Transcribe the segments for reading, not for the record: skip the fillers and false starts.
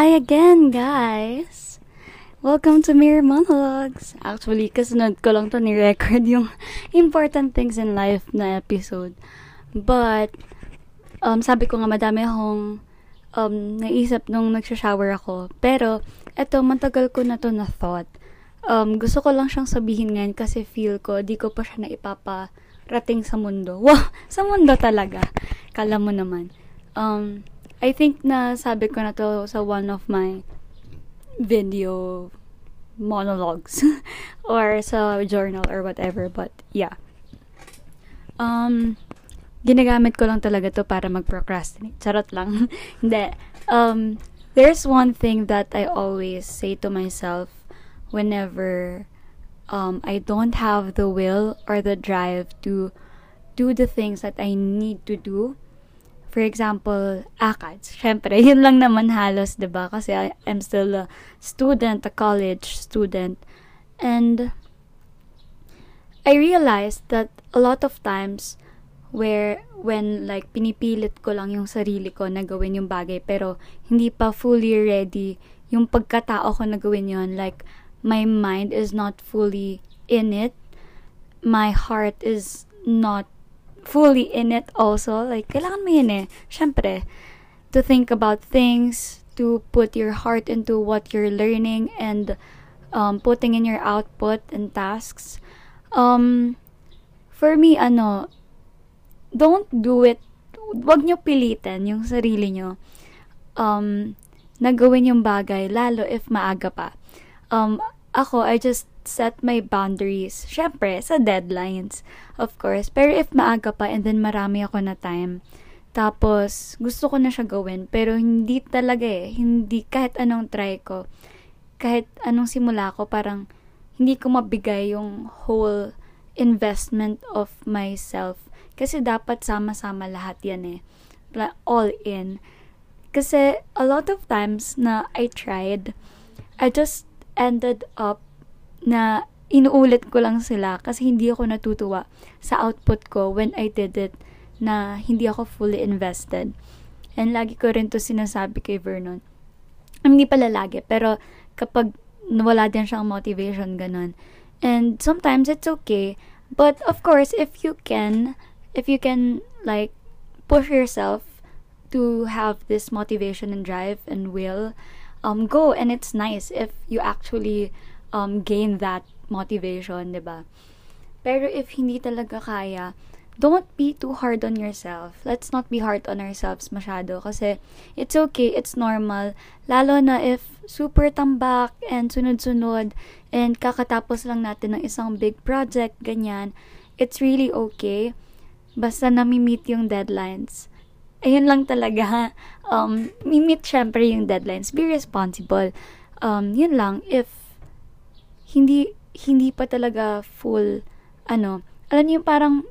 Hi again, guys! Welcome to Mirror Monologues! Actually, kasunod ko lang to ni-record yung important things in life na episode. But, sabi ko nga madami akong naisip nung nagsha-shower ako. Pero, eto, matagal ko na to na thought. Gusto ko lang siyang sabihin ngayon kasi feel ko, di ko pa siya naipaparating sa mundo. Wow! Sa mundo talaga! Kala mo naman. I think na sabi ko na to sa one of my video monologues or sa journal or whatever, but yeah. Ginagamit ko lang talaga to para mag-procrastinate. Charot lang. Hindi. There's one thing that I always say to myself whenever I don't have the will or the drive to do the things that I need to do. For example, ACADS. Syempre, yun lang naman halos, diba? Kasi I'm still a student, a college student. And I realized that a lot of times when like pinipilit ko lang yung sarili ko na gawin yung bagay pero hindi pa fully ready yung pagkatao ko na gawin yun. Like, my mind is not fully in it. My heart is not fully in it also, like, kailangan mo yun eh. Syempre, to think about things, to put your heart into what you're learning and putting in your output and tasks. For me, don't do it, wag nyo pilitin yung sarili nyo na gawin yung bagay, lalo if maaga pa. Ako, I just set my boundaries. Syempre, sa deadlines, of course. Pero if maaga pa and then marami ako na time, tapos gusto ko na siya gawin, pero hindi talaga eh. Hindi, kahit anong try ko, kahit anong simula ko, parang hindi ko mabigay yung whole investment of myself. Kasi dapat sama-sama lahat yan eh. All in. Kasi a lot of times na I tried, I just ended up na inuulit ko lang sila kasi hindi ako natutuwa sa output ko when I did it na hindi ako fully invested. And lagi ko rin to sinasabi kay Vernon. Hindi pala lagi, pero kapag wala din siyang motivation, ganun. And sometimes it's okay, but of course, if you can like push yourself to have this motivation and drive and will, go. And it's nice if you actually gain that motivation, diba? Pero if hindi talaga kaya, don't be too hard on yourself. Let's not be hard on ourselves masyado kasi it's okay, it's normal. Lalo na if super tambak and sunod-sunod and kakatapos lang natin ng isang big project, ganyan. It's really okay. Basta nami-meet yung deadlines. Ayun lang talaga. Mi-meet syempre yung deadlines. Be responsible. Yun lang. If hindi pa talaga full, alam niyo parang,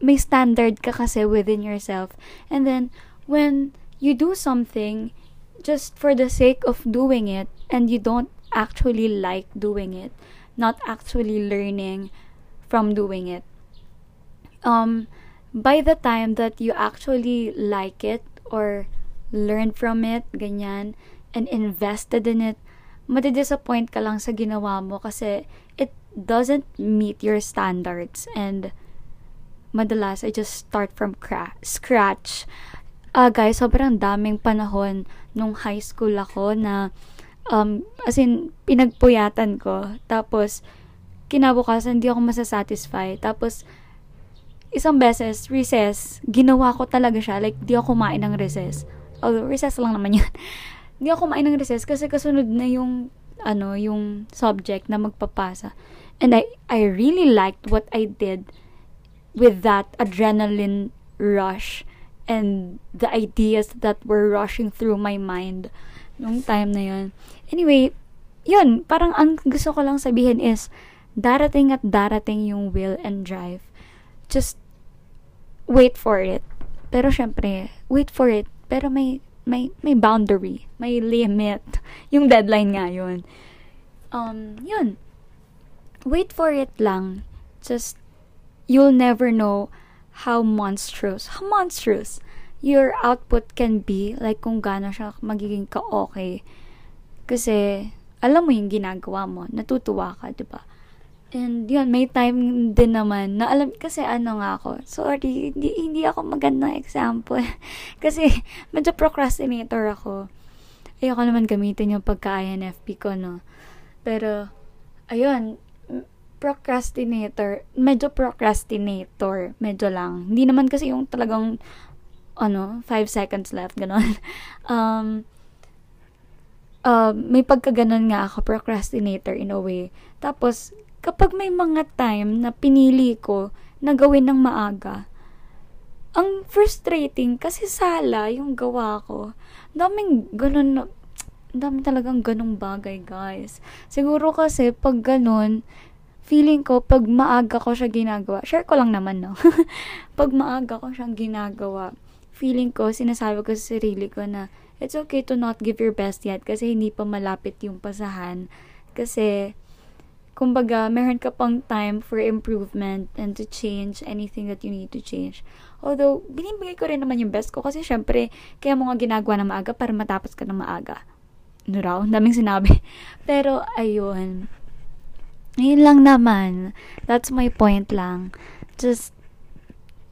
may standard ka kasi within yourself. And then, when you do something, just for the sake of doing it, and you don't actually like doing it, not actually learning from doing it, by the time that you actually like it, or learn from it, ganyan, and invested in it, madidisappoint ka lang sa ginawa mo kasi it doesn't meet your standards and madalas I just start from scratch. Guys, sobrang daming panahon nung high school ako na as in pinagpuyatan ko tapos kinabukasan hindi ako masasatisfy tapos isang beses recess, ginawa ko talaga siya like di ako kumain ng recess. Although recess lang naman yun. Hindi ako kumain ng recess kasi kasunod na yung, yung subject na magpapasa. And I really liked what I did with that adrenaline rush and the ideas that were rushing through my mind nung time na yun. Anyway, yun, parang ang gusto ko lang sabihin is, darating at darating yung will and drive. Just wait for it. Pero syempre, wait for it. Pero may boundary, may limit. Yung deadline nga yun. Yun. Wait for it lang. Just, you'll never know how monstrous your output can be, like, kung gaano siya magiging ka-okay. Kasi, alam mo yung ginagawa mo, natutuwa ka, diba? And yun, may time din naman na alam, kasi ano nga ako, sorry, hindi ako magandang example. Kasi, medyo procrastinator ako. Ayoko naman gamitin yung pagka-INFP ko, no? Pero, ayun, medyo lang. Hindi naman kasi yung talagang, 5 seconds left, gano'n. May pagkaganon nga ako, procrastinator in a way. Tapos, kapag may mga time na pinili ko na gawin ng maaga, ang frustrating kasi sala yung gawa ko. Daming gano'n, dami talagang ganong bagay, guys. Siguro kasi, pag gano'n, feeling ko, pag maaga ko siya ginagawa, share ko lang naman, no? Pag maaga ko siyang ginagawa, feeling ko, sinasabi ko sa sarili ko na, it's okay to not give your best yet kasi hindi pa malapit yung pasahan. Kasi, kumbaga, meron ka pang time for improvement and to change anything that you need to change. Although, binibigay ko rin naman yung best ko kasi syempre, kaya mo nga ginagawa na maaga para matapos ka na maaga. Ano raw? Daming sinabi. Pero, ayun. Yun lang naman. That's my point lang. Just,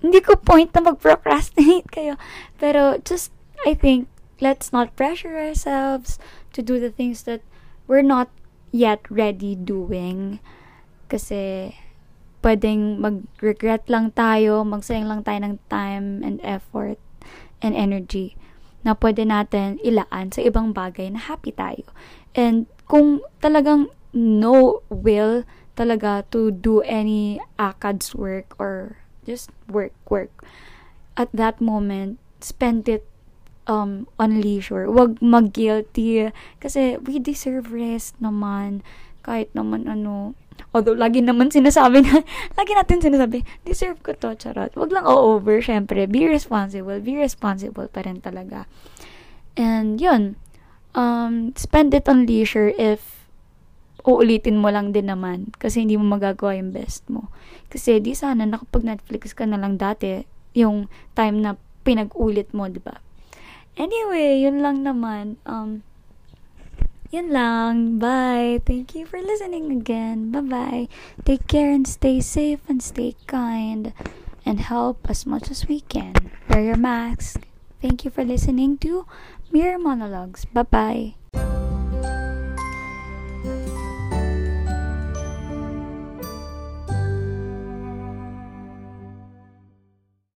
hindi ko point na mag-procrastinate kayo. Pero, just, I think, let's not pressure ourselves to do the things that we're not yet ready doing. Kasi, pwedeng mag-regret lang tayo, magsayang lang tayo ng time and effort and energy na pwede natin ilaan sa ibang bagay na happy tayo. And, kung talagang no will talaga to do any ACADS work or just work. At that moment, spend it on leisure. Huwag mag-guilty. Kasi we deserve rest naman. Kahit naman ano. Although, lagi natin sinasabi, deserve ko to, charot. Huwag lang over, syempre. Be responsible pa rin talaga. And, yun. Spend it on leisure if uulitin mo lang din naman kasi hindi mo magagawa yung best mo. Kasi di sana nakapag-Netflix ka na lang dati yung time na pinag-ulit mo, diba? Anyway, yun lang naman. Yun lang. Bye. Thank you for listening again. Bye-bye. Take care and stay safe and stay kind and help as much as we can. Wear your mask. Thank you for listening to Mirror Monologues. Bye-bye.